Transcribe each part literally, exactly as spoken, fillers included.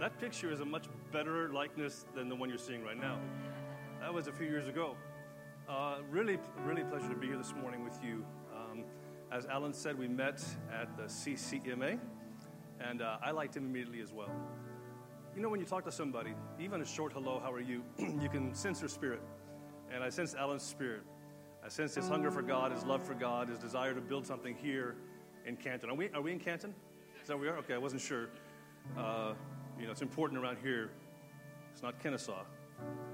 that picture is a much better likeness than the one you're seeing right now. That was a few years ago. Uh, really, really pleasure to be here this morning with you. Um, as Alan said, we met at the C C M A, and uh, I liked him immediately as well. You know, when you talk to somebody, even a short hello, how are you, you can sense their spirit. And I sensed Alan's spirit. I sensed his hunger for God, his love for God, his desire to build something here in Canton. Are we, are we in Canton? Is that where we are? Okay, I wasn't sure. Uh, you know, it's important around here. It's not Kennesaw.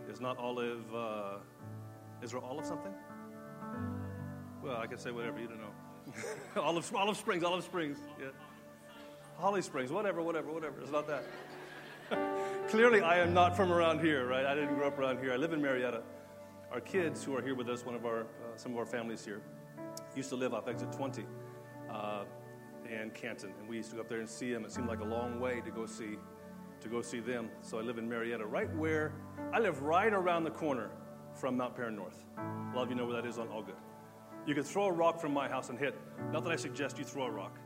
It's not Olive. Uh, is there Olive something? Well, I could say whatever. You don't know. Olive, Olive Springs, Olive Springs. Yeah. Holly Springs, whatever, whatever, whatever. It's not that. Clearly, I am not from around here, right? I didn't grow up around here. I live in Marietta. Our kids who are here with us, one of our, uh, some of our families here, used to live off exit twenty uh, in Canton, and we used to go up there and see them. It seemed like a long way to go see, to go see them. So I live in Marietta, right where I live, right around the corner from Mount Paran North. A lot of you know where that is on All Good. You could throw a rock from my house and hit. Not that I suggest you throw a rock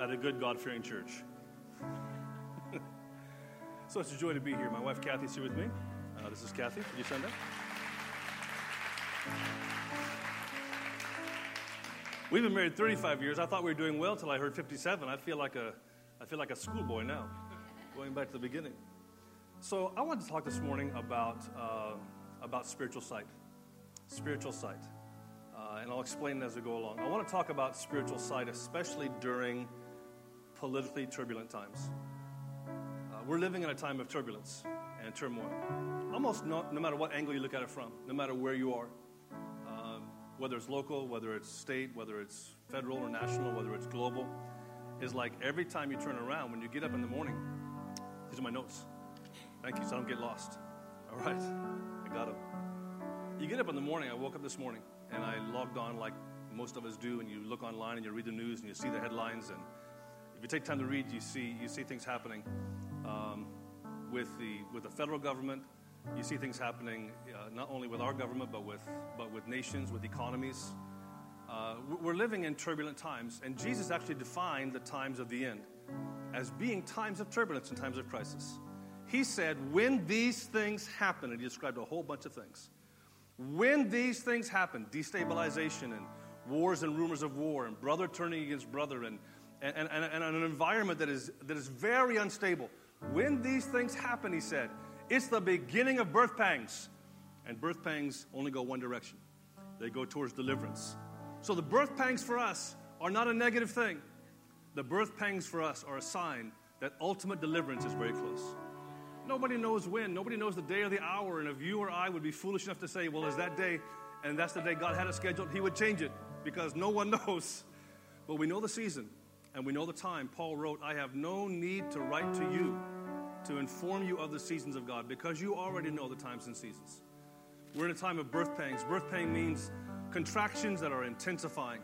at a good God-fearing church. So it's a joy to be here. My wife Kathy's here with me. Uh, this is Kathy. Did you send that? We've been married thirty-five years. I thought we were doing well till I heard fifty-seven. I feel like a, I feel like a schoolboy now, going back to the beginning. So I wanted to talk this morning about uh, about spiritual sight, spiritual sight, uh, and I'll explain it as we go along. I want to talk about spiritual sight, especially during politically turbulent times. Uh, we're living in a time of turbulence and turmoil. Almost no, no matter what angle you look at it from, no matter where you are. Whether it's local, whether it's state, whether it's federal or national, whether it's global, is like every time you turn around, when you get up in the morning, these are my notes. Thank you, so I don't get lost. All right, I got them. You get up in the morning, I woke up this morning, and I logged on like most of us do, and you look online and you read the news and you see the headlines, and if you take time to read, you see you see things happening um, with the with the federal government. You see things happening uh, not only with our government, but with but with nations, with economies. Uh, we're living in turbulent times, and Jesus actually defined the times of the end as being times of turbulence and times of crisis. He said, when these things happen, and he described a whole bunch of things. When these things happen, destabilization and wars and rumors of war and brother turning against brother and and, and, and an environment that is that is very unstable. When these things happen, he said, it's the beginning of birth pangs. And birth pangs only go one direction. They go towards deliverance. So the birth pangs for us are not a negative thing. The birth pangs for us are a sign that ultimate deliverance is very close. Nobody knows when. Nobody knows the day or the hour. And if you or I would be foolish enough to say, well, it's that day, and that's the day God had it scheduled, he would change it because no one knows. But we know the season and we know the time. Paul wrote, I have no need to write to you to inform you of the seasons of God, because you already know the times and seasons. We're in a time of birth pangs. Birth pain means contractions that are intensifying,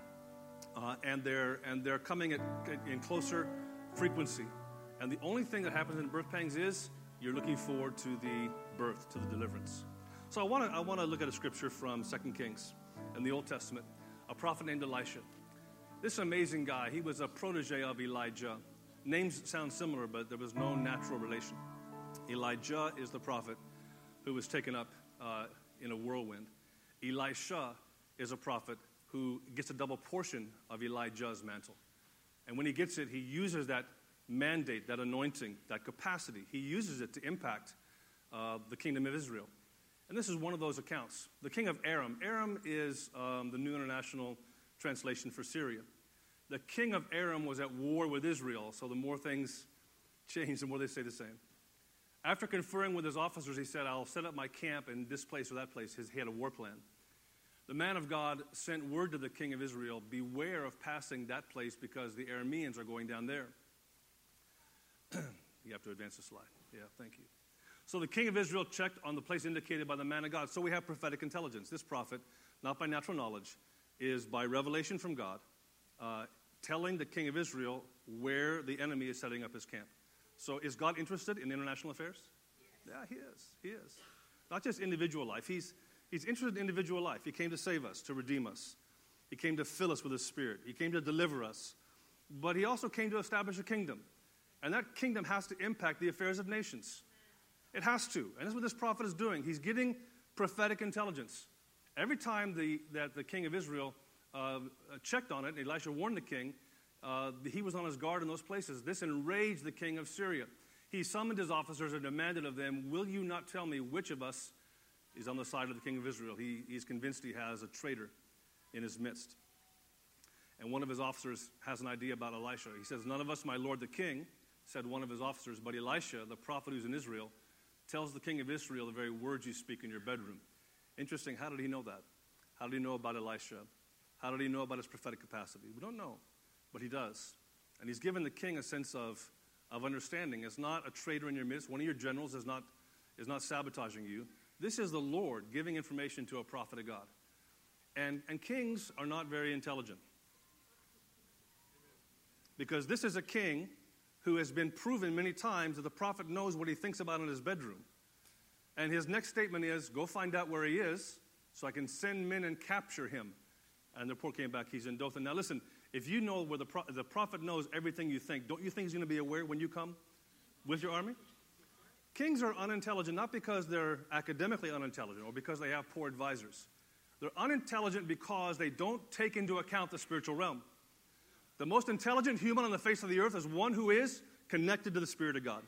uh, and they're and they're coming at, in closer frequency. And the only thing that happens in birth pangs is you're looking forward to the birth, to the deliverance. So I want to I want to look at a scripture from Second Kings in the Old Testament. A prophet named Elisha. This amazing guy. He was a protege of Elijah. Names sound similar, but there was no natural relation. Elijah is the prophet who was taken up uh, in a whirlwind. Elisha is a prophet who gets a double portion of Elijah's mantle. And when he gets it, he uses that mandate, that anointing, that capacity. He uses it to impact uh, the kingdom of Israel. And this is one of those accounts. The king of Aram. Aram is um, the New International Translation for Syria. The king of Aram was at war with Israel, so the more things change, the more they stay the same. After conferring with his officers, he said, I'll set up my camp in this place or that place. His, he had a war plan. The man of God sent word to the king of Israel, beware of passing that place because the Arameans are going down there. You have to advance the slide. Yeah, thank you. So the king of Israel checked on the place indicated by the man of God. So we have prophetic intelligence. This prophet, not by natural knowledge, is by revelation from God, uh, telling the king of Israel where the enemy is setting up his camp. So is God interested in international affairs? Yes. Yeah, he is. He is. Not just individual life. He's, he's interested in individual life. He came to save us, to redeem us. He came to fill us with his spirit. He came to deliver us. But he also came to establish a kingdom. And that kingdom has to impact the affairs of nations. It has to. And that's what this prophet is doing. He's getting prophetic intelligence. Every time the, that the king of Israel uh, checked on it, and Elisha warned the king, uh, he was on his guard in those places. This enraged the king of Syria. He summoned his officers and demanded of them, will you not tell me which of us is on the side of the king of Israel? He, he's convinced he has a traitor in his midst. And one of his officers has an idea about Elisha. He says, none of us, my lord the king, said one of his officers, but Elisha, the prophet who's in Israel, tells the king of Israel the very words you speak in your bedroom. Interesting, how did he know that? How did he know about Elisha? How did he know about his prophetic capacity? We don't know, but he does. And he's given the king a sense of, of understanding. It's not a traitor in your midst. One of your generals is not, is not sabotaging you. This is the Lord giving information to a prophet of God. And, and kings are not very intelligent. Because this is a king who has been proven many times that the prophet knows what he thinks about in his bedroom. And his next statement is, go find out where he is so I can send men and capture him. And the report came back, he's in Dothan. Now listen, if you know where the, pro- the prophet knows everything you think, don't you think he's going to be aware when you come with your army? Kings are unintelligent, not because they're academically unintelligent or because they have poor advisors. They're unintelligent because they don't take into account the spiritual realm. The most intelligent human on the face of the earth is one who is connected to the Spirit of God.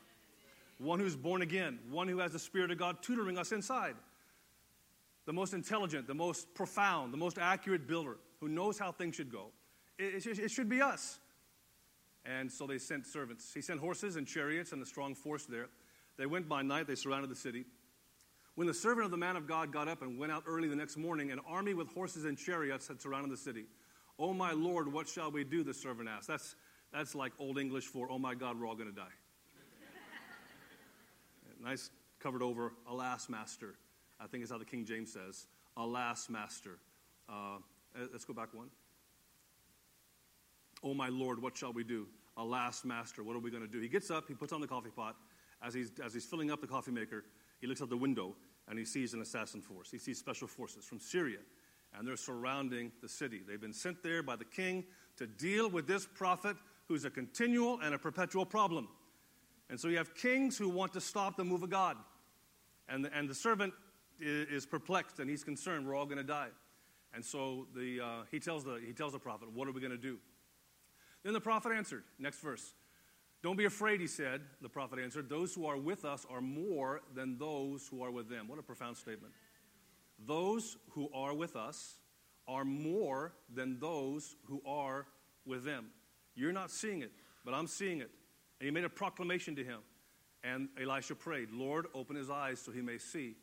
One who's born again. One who has the Spirit of God tutoring us inside. The most intelligent, the most profound, the most accurate builder who knows how things should go. It, it, it should be us. And so they sent servants. He sent horses and chariots and a strong force there. They went by night. They surrounded the city. When the servant of the man of God got up and went out early the next morning, an army with horses and chariots had surrounded the city. Oh, my Lord, what shall we do, the servant asked. That's, that's like Old English for, oh, my God, we're all going to die. Nice covered over, alas, master. I think is how the King James says, alas, master. Uh, let's go back one. Oh, my Lord, what shall we do? Alas, master, what are we going to do? He gets up, he puts on the coffee pot. As he's, as he's filling up the coffee maker, he looks out the window, and he sees an assassin force. He sees special forces from Syria. And they're surrounding the city. They've been sent there by the king to deal with this prophet who's a continual and a perpetual problem. And so you have kings who want to stop the move of God. And the, and the servant is, is perplexed and he's concerned. We're all going to die. And so the, uh, he, tells the, he tells the prophet, what are we going to do? Then the prophet answered. Next verse. Don't be afraid, he said. The prophet answered, those who are with us are more than those who are with them. What a profound statement. Those who are with us are more than those who are with them. You're not seeing it, but I'm seeing it. And he made a proclamation to him. And Elisha prayed, Lord, open his eyes so he may see.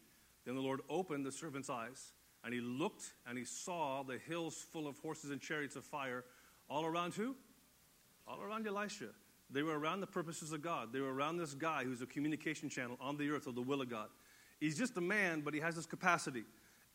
Then the Lord opened the servant's eyes, and he looked, and he saw the hills full of horses and chariots of fire. All around who? All around Elisha. They were around the purposes of God. They were around this guy who's a communication channel on the earth of the will of God. He's just a man, but he has this capacity.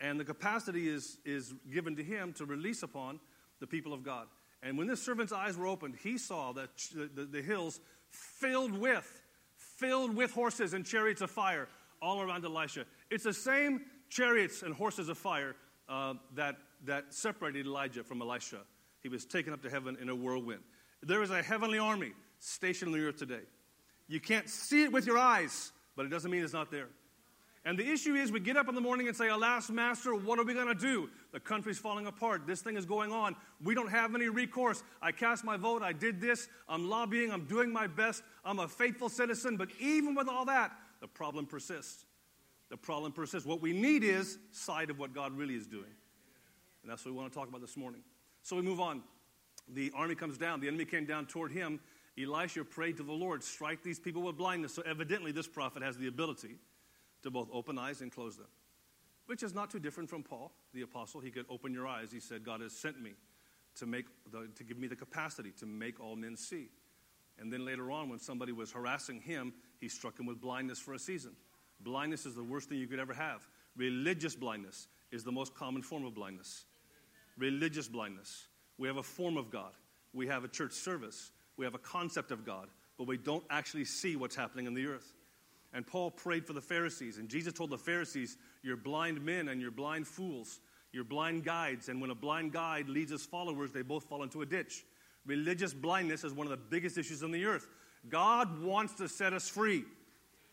And the capacity is, is given to him to release upon the people of God. And when this servant's eyes were opened, he saw that the, the hills filled with, filled with horses and chariots of fire all around Elisha. It's the same chariots and horses of fire uh, that, that separated Elijah from Elisha. He was taken up to heaven in a whirlwind. There is a heavenly army stationed on the earth today. You can't see it with your eyes, but it doesn't mean it's not there. And the issue is we get up in the morning and say, alas, master, what are we going to do? The country's falling apart. This thing is going on. We don't have any recourse. I cast my vote. I did this. I'm lobbying. I'm doing my best. I'm a faithful citizen. But even with all that, the problem persists. The problem persists. What we need is sight of what God really is doing. And that's what we want to talk about this morning. So we move on. The army comes down. The enemy came down toward him. Elisha prayed to the Lord, strike these people with blindness. So evidently this prophet has the ability to both open eyes and close them, which is not too different from Paul, the apostle. He could open your eyes. He said, God has sent me to make, the, to give me the capacity to make all men see. And then later on, when somebody was harassing him, he struck him with blindness for a season. Blindness is the worst thing you could ever have. Religious blindness is the most common form of blindness. Religious blindness. We have a form of God. We have a church service. We have a concept of God, but we don't actually see what's happening in the earth. And Paul prayed for the Pharisees, and Jesus told the Pharisees, you're blind men and you're blind fools. You're blind guides, and when a blind guide leads his followers, they both fall into a ditch. Religious blindness is one of the biggest issues on the earth. God wants to set us free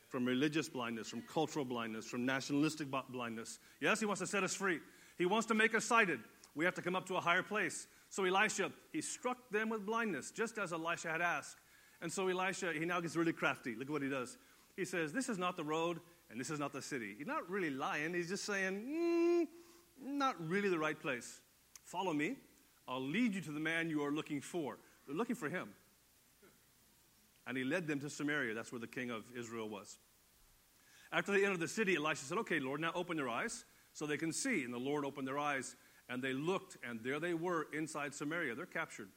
from religious blindness, from cultural blindness, from nationalistic blindness. Yes, he wants to set us free. He wants to make us sighted. We have to come up to a higher place. So Elisha, he struck them with blindness, just as Elisha had asked. And so Elisha, he now gets really crafty. Look at what he does. He says, this is not the road, and this is not the city. He's not really lying. He's just saying, mm, not really the right place. Follow me. I'll lead you to the man you are looking for. They're looking for him. And he led them to Samaria. That's where the king of Israel was. After they entered the city, Elisha said, okay, Lord, now open their eyes so they can see. And the Lord opened their eyes, and they looked, and there they were inside Samaria. They're captured.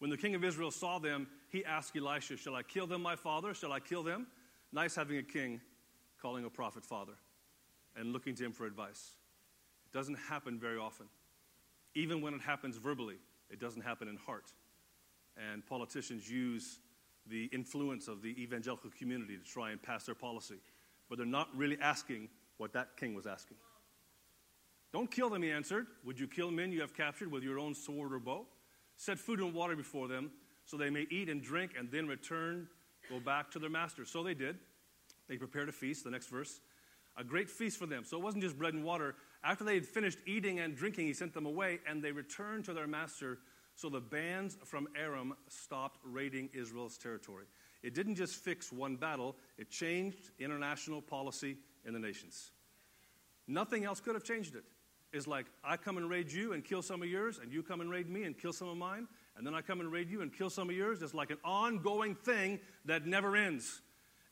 When the king of Israel saw them, he asked Elisha, shall I kill them, my father? Shall I kill them? Nice having a king calling a prophet father and looking to him for advice. It doesn't happen very often. Even when it happens verbally, it doesn't happen in heart. And politicians use the influence of the evangelical community to try and pass their policy. But they're not really asking what that king was asking. Don't kill them, he answered. Would you kill men you have captured with your own sword or bow? Set food and water before them so they may eat and drink and then return, go back to their master. So they did. They prepared a feast, the next verse, a great feast for them. So it wasn't just bread and water. After they had finished eating and drinking, he sent them away, and they returned to their master. So the bands from Aram stopped raiding Israel's territory. It didn't just fix one battle. It changed international policy in the nations. Nothing else could have changed it. It's like, I come and raid you and kill some of yours, and you come and raid me and kill some of mine, and then I come and raid you and kill some of yours. It's like an ongoing thing that never ends.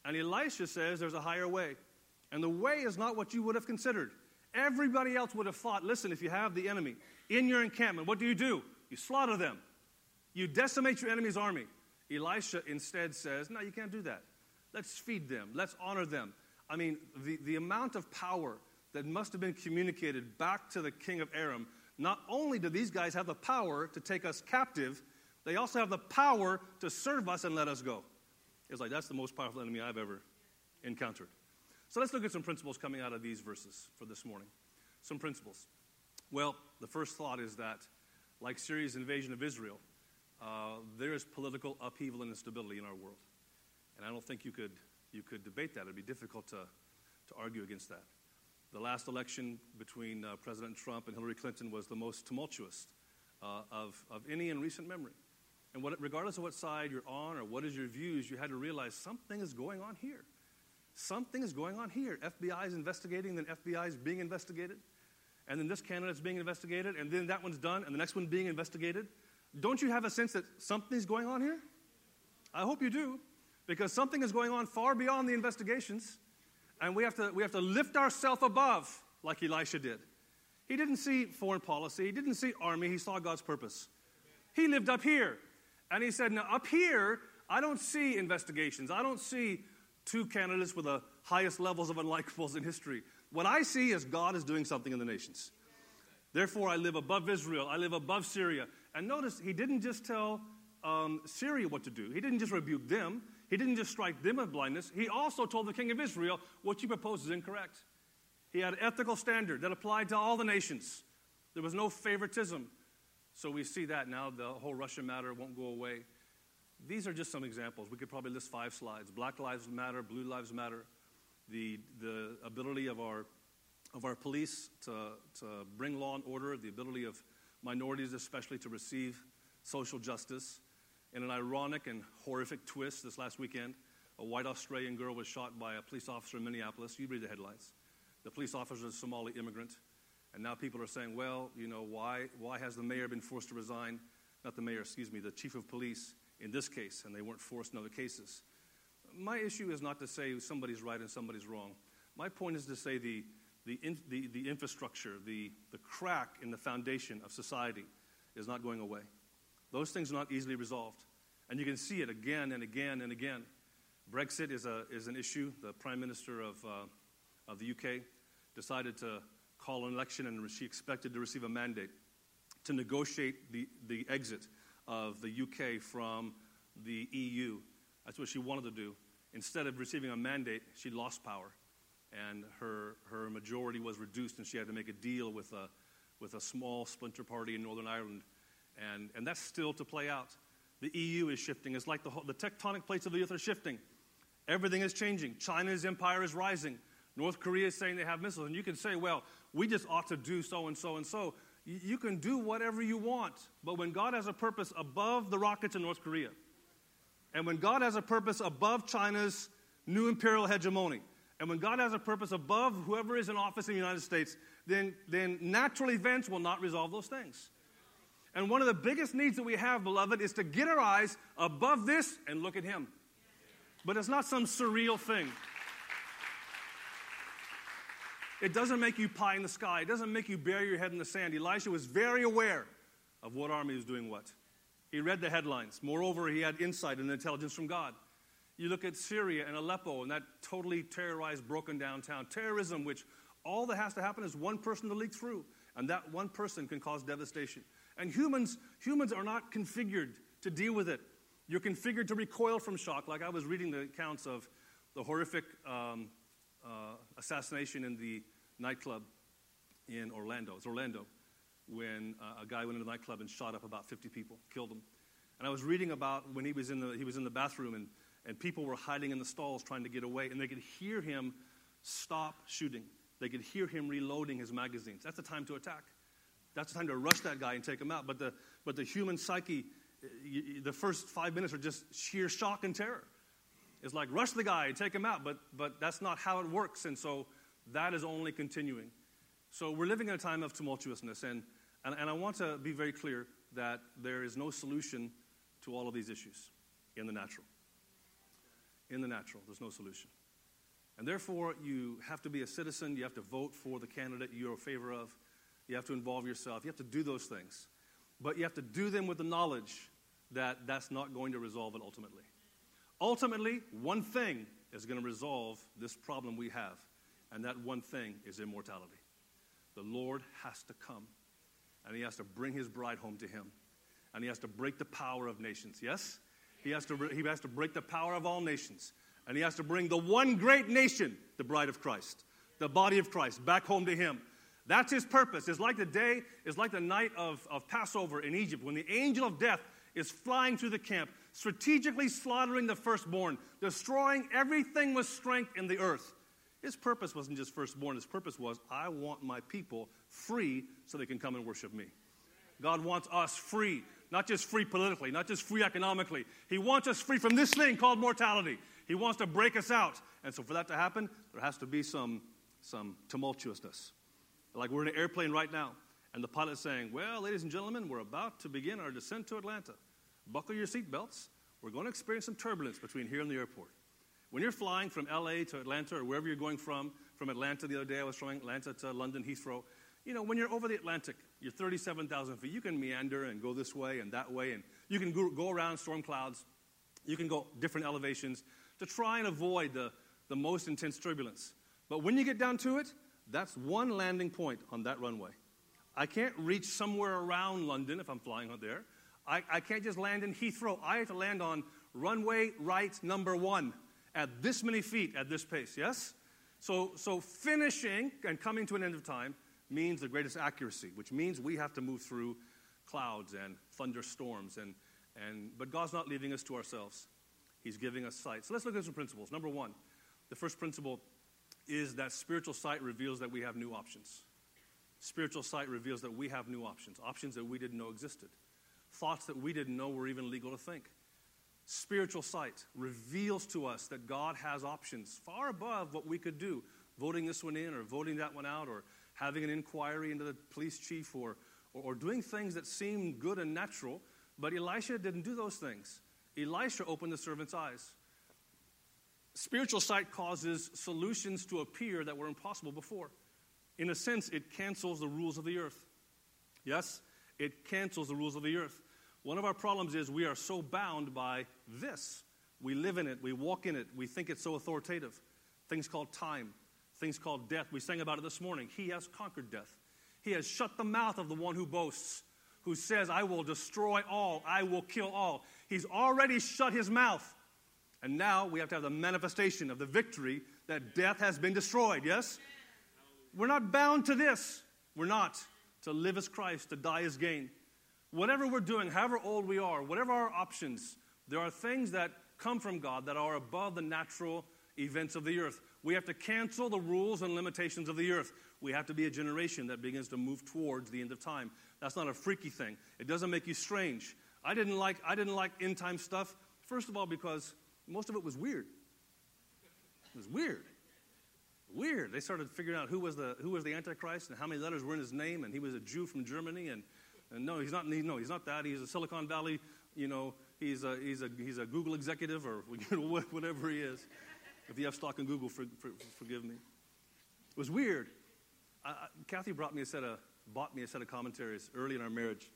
And Elisha says there's a higher way. And the way is not what you would have considered. Everybody else would have thought, listen, if you have the enemy in your encampment, what do you do? You slaughter them. You decimate your enemy's army. Elisha instead says, no, you can't do that. Let's feed them. Let's honor them. I mean, the, the amount of power that must have been communicated back to the king of Aram. Not only do these guys have the power to take us captive, they also have the power to serve us and let us go. It's like, that's the most powerful enemy I've ever encountered. So let's look at some principles coming out of these verses for this morning. Some principles. Well, the first thought is that, like Syria's invasion of Israel, uh, there is political upheaval and instability in our world. And I don't think you could, you could debate that. It would be difficult to, to argue against that. The last election between uh, President Trump and Hillary Clinton was the most tumultuous uh, of, of any in recent memory. And what, regardless of what side you're on or what is your views, you had to realize something is going on here. Something is going on here. F B I is investigating, then F B I is being investigated. And then this candidate's being investigated, and then that one's done, and the next one being investigated. Don't you have a sense that something's going on here? I hope you do, because something is going on far beyond the investigations. And we have to, we have to lift ourselves above like Elisha did. He didn't see foreign policy. He didn't see army. He saw God's purpose. He lived up here. And he said, now up here, I don't see investigations. I don't see two candidates with the highest levels of unlikables in history. What I see is God is doing something in the nations. Therefore, I live above Israel. I live above Syria. And notice, he didn't just tell um, Syria what to do. He didn't just rebuke them. He didn't just strike them with blindness. He also told the king of Israel, what you propose is incorrect. He had an ethical standard that applied to all the nations. There was no favoritism. So we see that now. The whole Russia matter won't go away. These are just some examples. We could probably list five slides. Black Lives Matter, Blue Lives Matter, the the ability of our of our police to, to bring law and order, the ability of minorities especially to receive social justice. In an ironic and horrific twist this last weekend, a white Australian girl was shot by a police officer in Minneapolis. You read the headlines. The police officer is a Somali immigrant. And now people are saying, well, you know, why, why has the mayor been forced to resign? Not the mayor, excuse me, the chief of police in this case, and they weren't forced in other cases. My issue is not to say somebody's right and somebody's wrong. My point is to say the, the, in, the, the infrastructure, the, the crack in the foundation of society is not going away. Those things are not easily resolved. And you can see it again and again and again. Brexit is, a, is an issue. The Prime Minister of, uh, of the U K decided to call an election, and she expected to receive a mandate to negotiate the, the exit of the U K from the E U. That's what she wanted to do. Instead of receiving a mandate, she lost power, and her her majority was reduced, and she had to make a deal with a with a small splinter party in Northern Ireland, and and that's still to play out. The E U is shifting. It's like the, whole, the tectonic plates of the earth are shifting. Everything is changing. China's empire is rising. North Korea is saying they have missiles. And you can say, well, we just ought to do so and so and so. You can do whatever you want. But when God has a purpose above the rockets in North Korea, and when God has a purpose above China's new imperial hegemony, and when God has a purpose above whoever is in office in the United States, then, then natural events will not resolve those things. And one of the biggest needs that we have, beloved, is to get our eyes above this and look at Him. But it's not some surreal thing. It doesn't make you pie in the sky. It doesn't make you bury your head in the sand. Elisha was very aware of what army was doing what. He read the headlines. Moreover, he had insight and intelligence from God. You look at Syria and Aleppo and that totally terrorized, broken down town. Terrorism, which all that has to happen is one person to leak through. And that one person can cause devastation. And humans, humans are not configured to deal with it. You're configured to recoil from shock. Like I was reading the accounts of the horrific um, uh, assassination in the nightclub in Orlando. It's Orlando, when uh, a guy went into the nightclub and shot up about fifty people, killed them. And I was reading about when he was in the he was in the bathroom and, and people were hiding in the stalls trying to get away, and they could hear him stop shooting. They could hear him reloading his magazines. That's the time to attack. That's the time to rush that guy and take him out. But the but the human psyche, you, the first five minutes are just sheer shock and terror. It's like, rush the guy and take him out. But but that's not how it works. And so that is only continuing. So we're living in a time of tumultuousness. And, and, and I want to be very clear that there is no solution to all of these issues in the natural. In the natural, there's no solution. And therefore, you have to be a citizen. You have to vote for the candidate you're in favor of. You have to involve yourself. You have to do those things. But you have to do them with the knowledge that that's not going to resolve it ultimately. Ultimately, one thing is going to resolve this problem we have, and that one thing is immortality. The Lord has to come, and He has to bring His bride home to Him, and He has to break the power of nations. Yes? He has to, he has to break the power of all nations, and He has to bring the one great nation, the bride of Christ, the body of Christ, back home to Him. That's His purpose. It's like the day, it's like the night of, of Passover in Egypt when the angel of death is flying through the camp, strategically slaughtering the firstborn, destroying everything with strength in the earth. His purpose wasn't just firstborn. His purpose was, I want my people free so they can come and worship me. God wants us free, not just free politically, not just free economically. He wants us free from this thing called mortality. He wants to break us out. And so for that to happen, there has to be some, some tumultuousness. Like we're in an airplane right now, and the pilot's saying, well, ladies and gentlemen, we're about to begin our descent to Atlanta. Buckle your seatbelts. We're going to experience some turbulence between here and the airport. When you're flying from L A to Atlanta or wherever you're going from, from Atlanta the other day, I was from Atlanta to London Heathrow, you know, when you're over the Atlantic, you're thirty-seven thousand feet, you can meander and go this way and that way, and you can go, go around storm clouds. You can go different elevations to try and avoid the, the most intense turbulence. But when you get down to it, that's one landing point on that runway. I can't reach somewhere around London if I'm flying out there. I, I can't just land in Heathrow. I have to land on runway right number one at this many feet at this pace, yes? So, so finishing and coming to an end of time means the greatest accuracy, which means we have to move through clouds and thunderstorms. And, and, but God's not leaving us to ourselves. He's giving us sight. So let's look at some principles. Number one, the first principle is that spiritual sight reveals that we have new options. Spiritual sight reveals that we have new options, options that we didn't know existed, thoughts that we didn't know were even legal to think. Spiritual sight reveals to us that God has options far above what we could do, voting this one in or voting that one out or having an inquiry into the police chief or, or, or doing things that seem good and natural, but Elisha didn't do those things. Elisha opened the servant's eyes. Spiritual sight causes solutions to appear that were impossible before. In a sense, it cancels the rules of the earth. Yes, it cancels the rules of the earth. One of our problems is we are so bound by this. We live in it. We walk in it. We think it's so authoritative. Things called time. Things called death. We sang about it this morning. He has conquered death. He has shut the mouth of the one who boasts, who says, I will destroy all. I will kill all. He's already shut his mouth. And now we have to have the manifestation of the victory that death has been destroyed, yes? We're not bound to this. We're not. To live as Christ, to die as gain. whatever we're doing, however old we are, whatever our options, there are things that come from God that are above the natural events of the earth. We have to cancel the rules and limitations of the earth. We have to be a generation that begins to move towards the end of time. That's not a freaky thing. It doesn't make you strange. I didn't like I didn't like end time stuff, first of all, because most of it was weird. It was weird. Weird. They started figuring out who was the who was the Antichrist and how many letters were in his name, and he was a Jew from Germany, and, and no, he's not he, no, he's not that. He's a Silicon Valley, you know, he's a he's a he's a Google executive or whatever he is. If you have stock in Google, for, for, forgive me. It was weird. I, I, Kathy brought me a set of bought me a set of commentaries early in our marriage.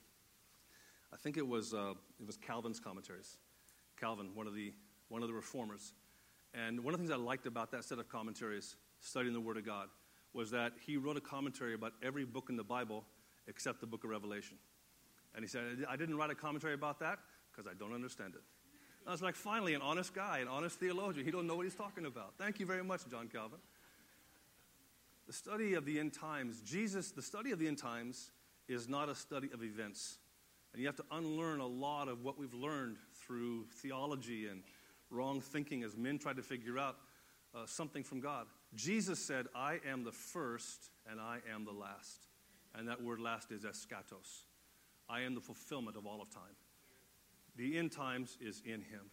I think it was uh, it was Calvin's commentaries. Calvin, one of the one of the reformers, and one of the things I liked about that set of commentaries, studying the Word of God, was that he wrote a commentary about every book in the Bible except the book of Revelation. And he said, I didn't write a commentary about that because I don't understand it. And I was like, finally, an honest guy, an honest theologian. He don't know what he's talking about. Thank you very much, John Calvin. The study of the end times, Jesus, the study of the end times is not a study of events. And you have to unlearn a lot of what we've learned through theology and wrong thinking as men try to figure out uh, something from God. Jesus said, I am the first and I am the last. And that word last is eschatos. I am the fulfillment of all of time. The end times is in him. Amen.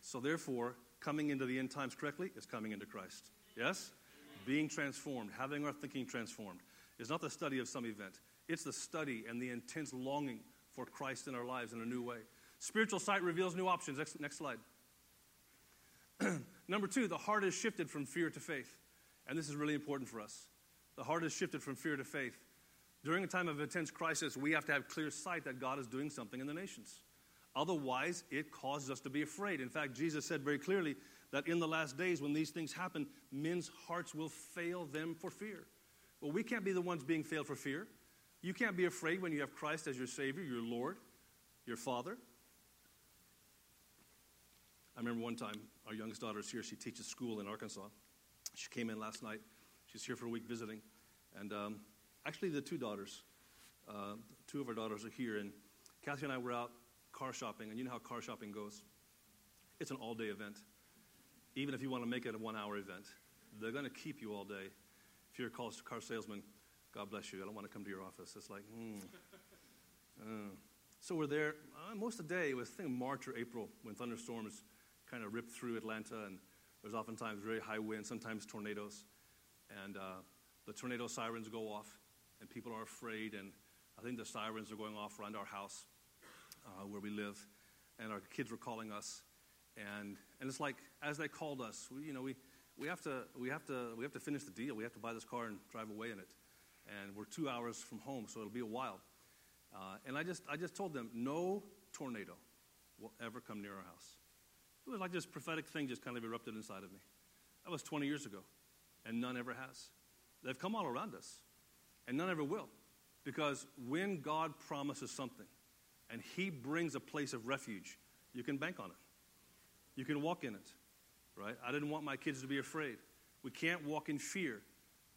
So therefore, coming into the end times correctly is coming into Christ. Yes? Amen. Being transformed, having our thinking transformed is not the study of some event. It's the study and the intense longing for Christ in our lives in a new way. Spiritual sight reveals new options. Next, next slide. Number two, the heart is shifted from fear to faith. And this is really important for us. The heart is shifted from fear to faith. During a time of intense crisis, we have to have clear sight that God is doing something in the nations. Otherwise, it causes us to be afraid. In fact, Jesus said very clearly that in the last days, when these things happen, men's hearts will fail them for fear. Well, we can't be the ones being failed for fear. You can't be afraid when you have Christ as your Savior, your Lord, your Father. I remember one time, our youngest daughter is here. She teaches school in Arkansas. She came in last night. She's here for a week visiting. And um, actually, the two daughters, uh, two of our daughters are here. And Kathy and I were out car shopping. And you know how car shopping goes. It's an all-day event. Even if you want to make it a one-hour event, they're going to keep you all day. If you're a car salesman, God bless you. I don't want to come to your office. It's like, hmm. Uh. So we're there uh, most of the day. It was, I think, March or April when thunderstorms kind of ripped through Atlanta, and there's oftentimes very high winds, sometimes tornadoes, and uh, the tornado sirens go off, and people are afraid, and I think the sirens are going off around our house uh, where we live, and our kids were calling us, and and it's like, as they called us, we, you know, we we have to we have to we have to finish the deal. We have to buy this car and drive away in it, and we're two hours from home, so it'll be a while, uh, and I just I just told them, no tornado will ever come near our house. It was like this prophetic thing just kind of erupted inside of me. That was twenty years ago, and none ever has. They've come all around us, and none ever will. Because when God promises something, and he brings a place of refuge, you can bank on it. You can walk in it, right? I didn't want my kids to be afraid. We can't walk in fear.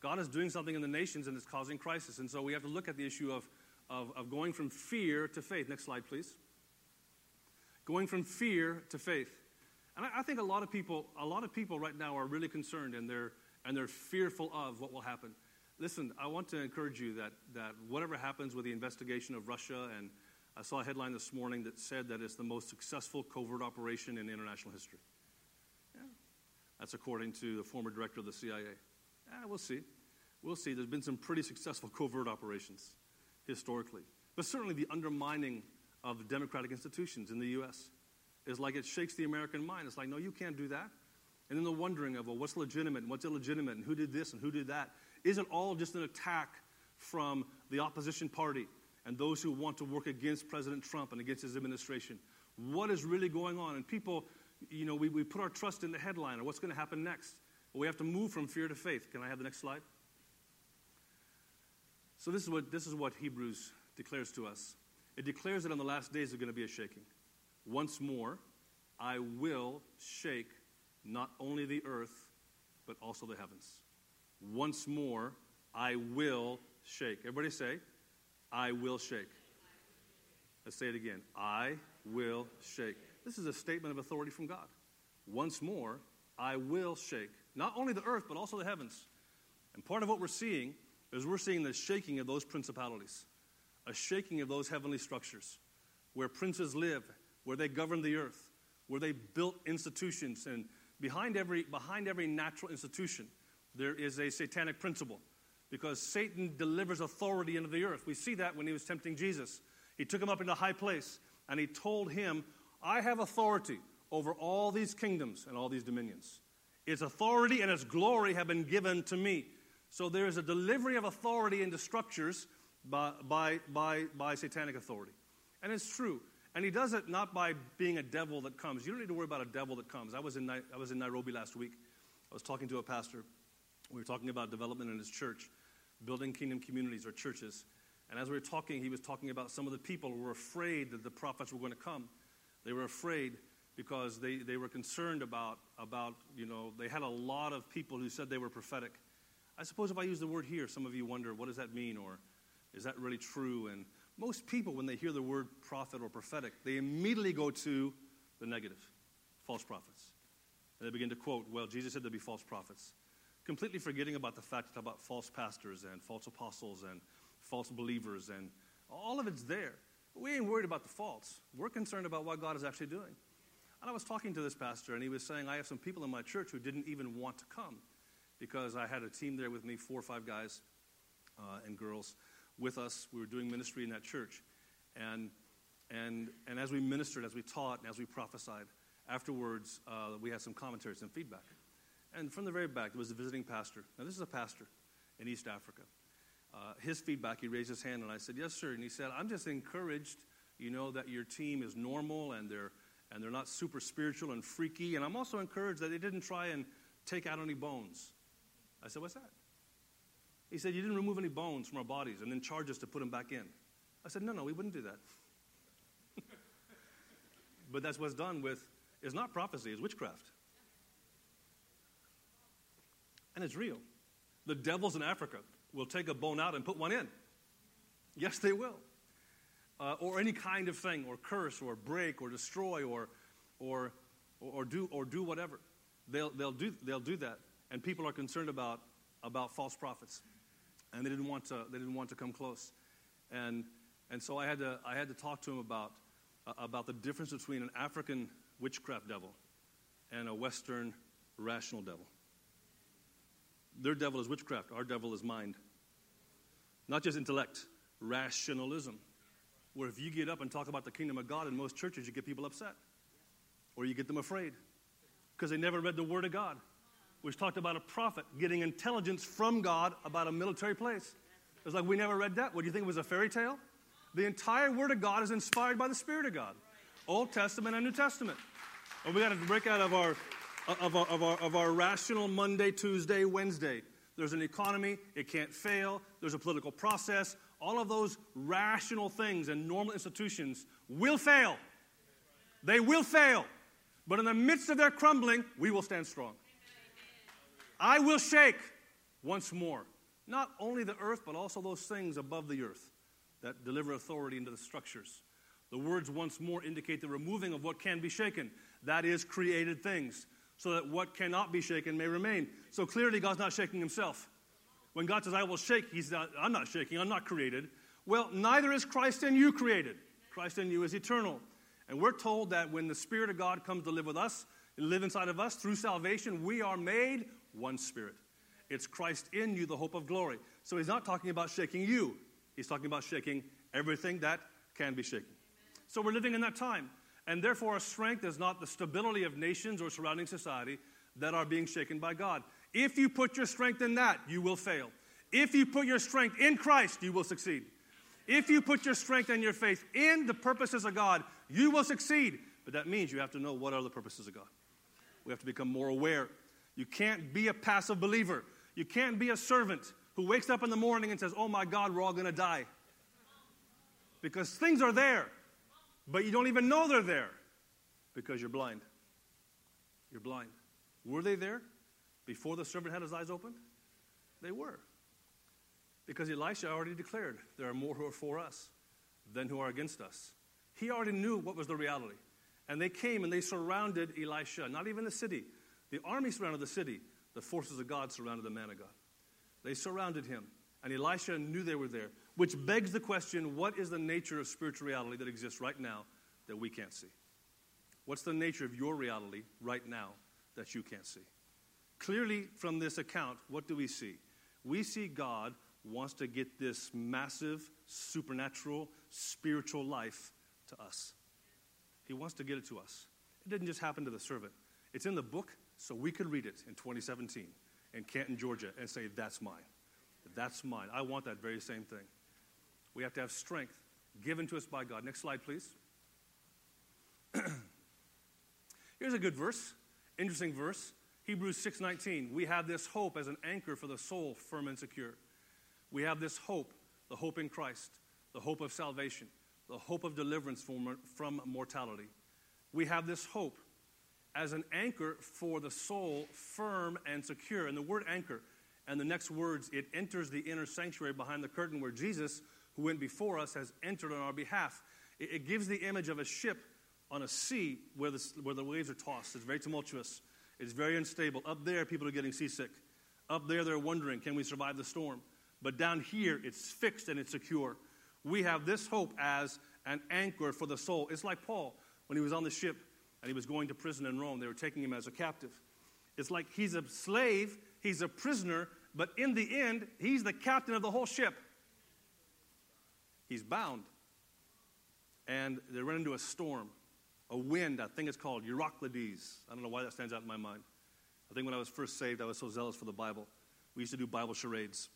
God is doing something in the nations, and it's causing crisis. And so we have to look at the issue of, of, of going from fear to faith. Next slide, please. Going from fear to faith. And I think a lot of people, a lot of people right now are really concerned, and they're and they're fearful of what will happen. Listen, I want to encourage you that that whatever happens with the investigation of Russia, and I saw a headline this morning that said that it's the most successful covert operation in international history. Yeah. That's according to the former director of the C I A. Yeah, we'll see, we'll see. There's been some pretty successful covert operations historically, but certainly the undermining of the democratic institutions in the U S is like it shakes the American mind. It's like, no, you can't do that. And then the wondering of, well, what's legitimate and what's illegitimate and who did this and who did that? Isn't all just an attack from the opposition party and those who want to work against President Trump and against his administration? What is really going on? And people, you know, we, we put our trust in the headline or what's going to happen next. But we have to move from fear to faith. Can I have the next slide? So this is what, this is what Hebrews declares to us. It declares that in the last days there's going to be a shaking. Once more, I will shake not only the earth, but also the heavens. Once more, I will shake. Everybody say, I will shake. Let's say it again. I will shake. This is a statement of authority from God. Once more, I will shake. Not only the earth, but also the heavens. And part of what we're seeing is we're seeing the shaking of those principalities, a shaking of those heavenly structures, where princes live, where they govern the earth, where they built institutions. And behind every, behind every natural institution, there is a satanic principle, because Satan delivers authority into the earth. We see that when he was tempting Jesus. He took him up into a high place, and he told him, I have authority over all these kingdoms and all these dominions. Its authority and its glory have been given to me. So there is a delivery of authority into structures by, by, by, by satanic authority. And it's true. And he does it not by being a devil that comes. You don't need to worry about a devil that comes. I was in, I was in Nairobi last week. I was talking to a pastor. We were talking about development in his church, building kingdom communities or churches. And as we were talking, he was talking about some of the people who were afraid that the prophets were going to come. They were afraid because they, they were concerned about, about, you know, they had a lot of people who said they were prophetic. I suppose if I use the word here, some of you wonder, what does that mean? Or is that really true? And most people, when they hear the word prophet or prophetic, they immediately go to the negative, false prophets. And they begin to quote, well, Jesus said there'd be false prophets, completely forgetting about the fact about false pastors and false apostles and false believers, and all of it's there. We ain't worried about the faults. We're concerned about what God is actually doing. And I was talking to this pastor, and he was saying, I have some people in my church who didn't even want to come, because I had a team there with me, four or five guys uh, and girls with us. We were doing ministry in that church. And and and as we ministered, as we taught, and as we prophesied, afterwards uh, we had some commentaries and feedback. And from the very back, there was a visiting pastor. Now, this is a pastor in East Africa. Uh, his feedback, he raised his hand, and I said, yes, sir. And he said, I'm just encouraged, you know, that your team is normal, and they're and they're not super spiritual and freaky. And I'm also encouraged that they didn't try and take out any bones. I said, what's that? He said, you didn't remove any bones from our bodies and then charge us to put them back in. I said, no, no, we wouldn't do that. But that's what's done with, it's not prophecy, it's witchcraft. And it's real. The devils in Africa will take a bone out and put one in. Yes, they will. Uh, or any kind of thing, or curse, or break, or destroy, or or or do or do whatever. They'll they'll do they'll do that. And people are concerned about about false prophets, and they didn't want to they didn't want to come close. And and so I had to I had to talk to him about uh, about the difference between an African witchcraft devil and a Western rational devil. Their devil is witchcraft. Our devil is mind. Not just intellect, rationalism, where if you get up and talk about the kingdom of God in most churches, you get people upset, or you get them afraid, because they never read the Word of God, which talked about a prophet getting intelligence from God about a military place. It's like, we never read that. What, do you think it was a fairy tale? The entire Word of God is inspired by the Spirit of God, Old Testament and New Testament. And we got to break out of our... Of our, of, our, of our rational Monday, Tuesday, Wednesday. There's an economy. It can't fail. There's a political process. All of those rational things and normal institutions will fail. They will fail. But in the midst of their crumbling, we will stand strong. I will shake once more. Not only the earth, but also those things above the earth that deliver authority into the structures. The words once more indicate the removing of what can be shaken. That is, created things, so that what cannot be shaken may remain. So clearly God's not shaking himself. When God says, I will shake, he's not, I'm not shaking, I'm not created. Well, neither is Christ in you created. Christ in you is eternal. And we're told that when the Spirit of God comes to live with us, live inside of us through salvation, we are made one spirit. It's Christ in you, the hope of glory. So he's not talking about shaking you. He's talking about shaking everything that can be shaken. So we're living in that time. And therefore, our strength is not the stability of nations or surrounding society that are being shaken by God. If you put your strength in that, you will fail. If you put your strength in Christ, you will succeed. If you put your strength and your faith in the purposes of God, you will succeed. But that means you have to know what are the purposes of God. We have to become more aware. You can't be a passive believer. You can't be a servant who wakes up in the morning and says, oh my God, we're all going to die. Because things are there. But you don't even know they're there because you're blind. You're blind. Were they there before the servant had his eyes opened? They were. Because Elisha already declared, there are more who are for us than who are against us. He already knew what was the reality. And they came and they surrounded Elisha, not even the city. The army surrounded the city. The forces of God surrounded the man of God. They surrounded him. And Elisha knew they were there, which begs the question, what is the nature of spiritual reality that exists right now that we can't see? What's the nature of your reality right now that you can't see? Clearly, from this account, what do we see? We see God wants to get this massive, supernatural, spiritual life to us. He wants to get it to us. It didn't just happen to the servant. It's in the book, so we could read it in twenty seventeen in Canton, Georgia, and say, that's mine. That's mine. I want that very same thing. We have to have strength given to us by God. Next slide, please. Here's a good verse, interesting verse. Hebrews six nineteen, we have this hope as an anchor for the soul, firm and secure. We have this hope, the hope in Christ, the hope of salvation, the hope of deliverance from, from mortality. We have this hope as an anchor for the soul, firm and secure. And the word anchor, and the next words, it enters the inner sanctuary behind the curtain where Jesus, who went before us, has entered on our behalf. It, it gives the image of a ship on a sea where the, where the waves are tossed. It's very tumultuous. It's very unstable. Up there, people are getting seasick. Up there, they're wondering, can we survive the storm? But down here, it's fixed and it's secure. We have this hope as an anchor for the soul. It's like Paul when he was on the ship and he was going to prison in Rome. They were taking him as a captive. It's like he's a slave, he's a prisoner, but in the end, he's the captain of the whole ship. He's bound. And they run into a storm. A wind, I think it's called Euroclydon. I don't know why that stands out in my mind. I think when I was first saved, I was so zealous for the Bible. We used to do Bible charades.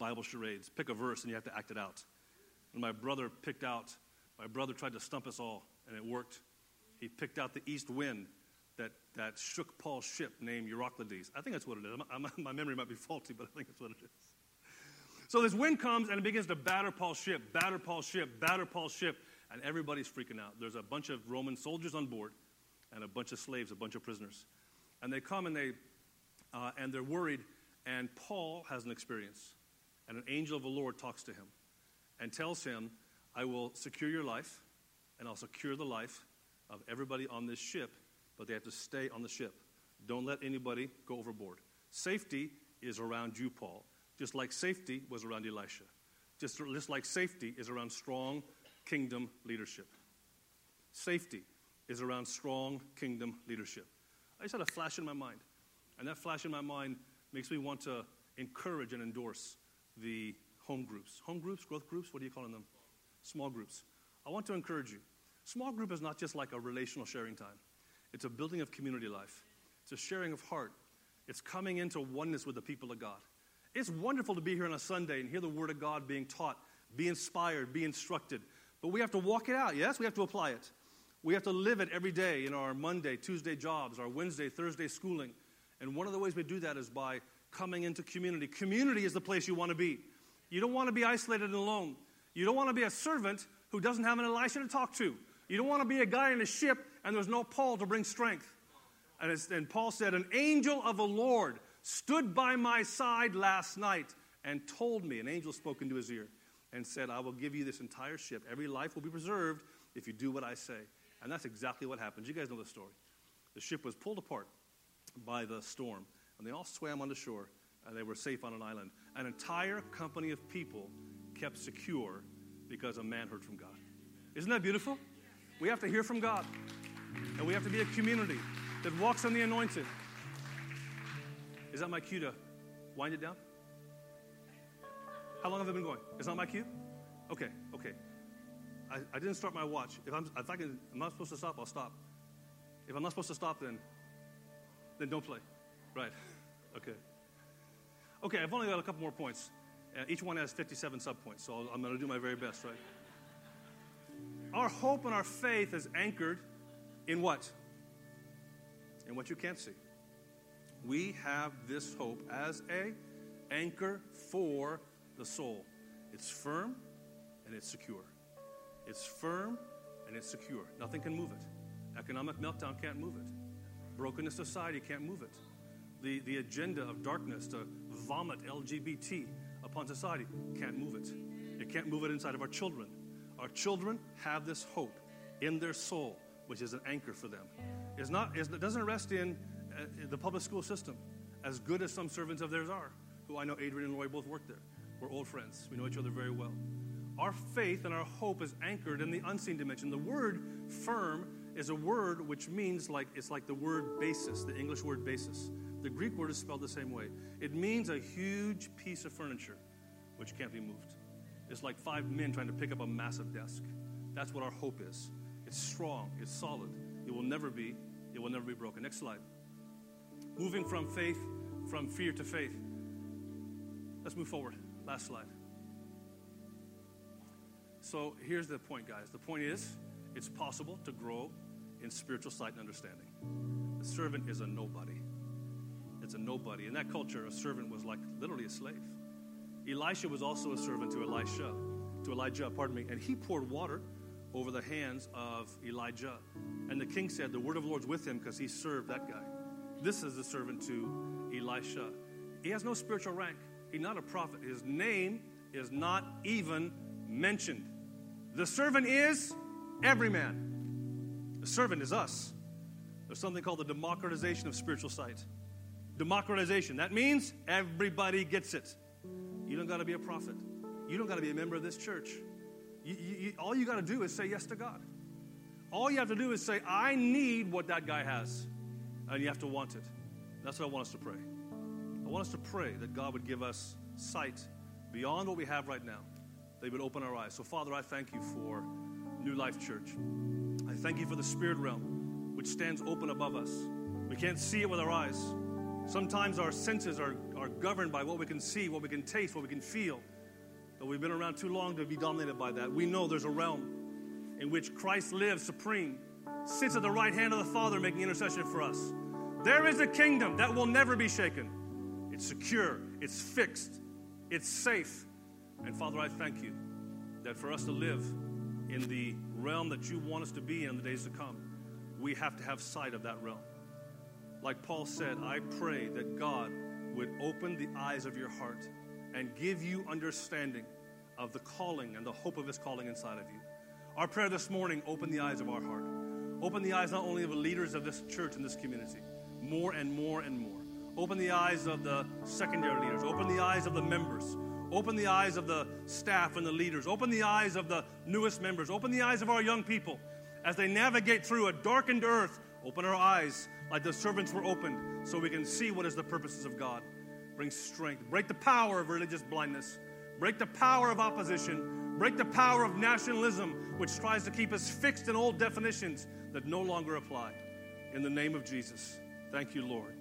Bible charades. Pick a verse and you have to act it out. And my brother picked out, my brother tried to stump us all, and it worked. He picked out the east wind that, that shook Paul's ship named Euroclydon. I think that's what it is. I'm, I'm, my memory might be faulty, but I think that's what it is. So this wind comes and it begins to batter Paul's ship, batter Paul's ship, batter Paul's ship. And everybody's freaking out. There's a bunch of Roman soldiers on board and a bunch of slaves, a bunch of prisoners. And they come and, they, uh, and they're worried. And Paul has an experience. And an angel of the Lord talks to him and tells him, I will secure your life, and I'll secure the life of everybody on this ship, but they have to stay on the ship. Don't let anybody go overboard. Safety is around you, Paul, just like safety was around Elisha. Just, just like safety is around strong kingdom leadership. Safety is around strong kingdom leadership. I just had a flash in my mind, and that flash in my mind makes me want to encourage and endorse the home groups. Home groups, growth groups, what are you calling them? Small groups. I want to encourage you. Small group is not just like a relational sharing time. It's a building of community life. It's a sharing of heart. It's coming into oneness with the people of God. It's wonderful to be here on a Sunday and hear the Word of God being taught, be inspired, be instructed. But we have to walk it out, yes? We have to apply it. We have to live it every day in our Monday, Tuesday jobs, our Wednesday, Thursday schooling. And one of the ways we do that is by coming into community. Community is the place you want to be. You don't want to be isolated and alone. You don't want to be a servant who doesn't have an Elisha to talk to. You don't want to be a guy in a ship and there's no Paul to bring strength. And, it's, and Paul said, an angel of the Lord stood by my side last night and told me, an angel spoke into his ear, and said, I will give you this entire ship. Every life will be preserved if you do what I say. And that's exactly what happens. You guys know the story. The ship was pulled apart by the storm, and they all swam on the shore, and they were safe on an island. An entire company of people kept secure because a man heard from God. Isn't that beautiful? We have to hear from God, and we have to be a community that walks on the anointed. Is that my cue to wind it down? How long have I been going? It's not my cue? Okay, okay. I, I didn't start my watch. If I'm if I can, I'm not supposed to stop, I'll stop. If I'm not supposed to stop, then then don't play. Right, okay. Okay, I've only got a couple more points. Uh, each one has fifty-seven subpoints, so I'll, I'm going to do my very best, right? Our hope and our faith is anchored in what? In what you can't see. We have this hope as a anchor for the soul. It's firm and it's secure. It's firm and it's secure. Nothing can move it. Economic meltdown can't move it. Brokenness society can't move it. The, the agenda of darkness to vomit L G B T upon society can't move it. It can't move it inside of our children. Our children have this hope in their soul, which is an anchor for them. It's not, it's, it doesn't rest in uh, the public school system, as good as some servants of theirs are, who I know Adrian and Roy both work there. We're old friends. We know each other very well. Our faith and our hope is anchored in the unseen dimension. The word firm is a word which means like, it's like the word basis, the English word basis. The Greek word is spelled the same way. It means a huge piece of furniture which can't be moved. It's like five men trying to pick up a massive desk. That's what our hope is. It's strong, it's solid. It will never be, it will never be broken. Next slide. Moving from faith, from fear to faith. Let's move forward. Last slide. So here's the point, guys. The point is, it's possible to grow in spiritual sight and understanding. The servant is a nobody. It's a nobody. In that culture, a servant was like literally a slave. Elisha was also a servant to Elisha, to Elijah, pardon me, and he poured water over the hands of Elijah. And the king said, the word of the Lord's with him because he served that guy. This is the servant to Elisha. He has no spiritual rank. He's not a prophet. His name is not even mentioned. The servant is every man. The servant is us. There's something called the democratization of spiritual sight. Democratization. That means everybody gets it. You don't got to be a prophet. You don't got to be a member of this church. You, you, you, all you got to do is say yes to God. All you have to do is say, I need what that guy has. And you have to want it. That's what I want us to pray. I want us to pray that God would give us sight beyond what we have right now. They would open our eyes. So, Father, I thank you for New Life Church. I thank you for the spirit realm, which stands open above us. We can't see it with our eyes. Sometimes our senses are, are governed by what we can see, what we can taste, what we can feel. But we've been around too long to be dominated by that. We know there's a realm in which Christ lives supreme, sits at the right hand of the Father making intercession for us. There is a kingdom that will never be shaken. It's secure, it's fixed, it's safe. And Father, I thank you that for us to live in the realm that you want us to be in the days to come, we have to have sight of that realm. Like Paul said, I pray that God would open the eyes of your heart and give you understanding of the calling and the hope of his calling inside of you. Our prayer this morning, open the eyes of our heart. Open the eyes not only of the leaders of this church and this community, more and more and more. Open the eyes of the secondary leaders. Open the eyes of the members. Open the eyes of the staff and the leaders. Open the eyes of the newest members. Open the eyes of our young people as they navigate through a darkened earth. Open our eyes like the servants were opened so we can see what is the purposes of God. Bring strength. Break the power of religious blindness. Break the power of opposition. Break the power of nationalism, which tries to keep us fixed in old definitions that no longer apply. In the name of Jesus, thank you, Lord.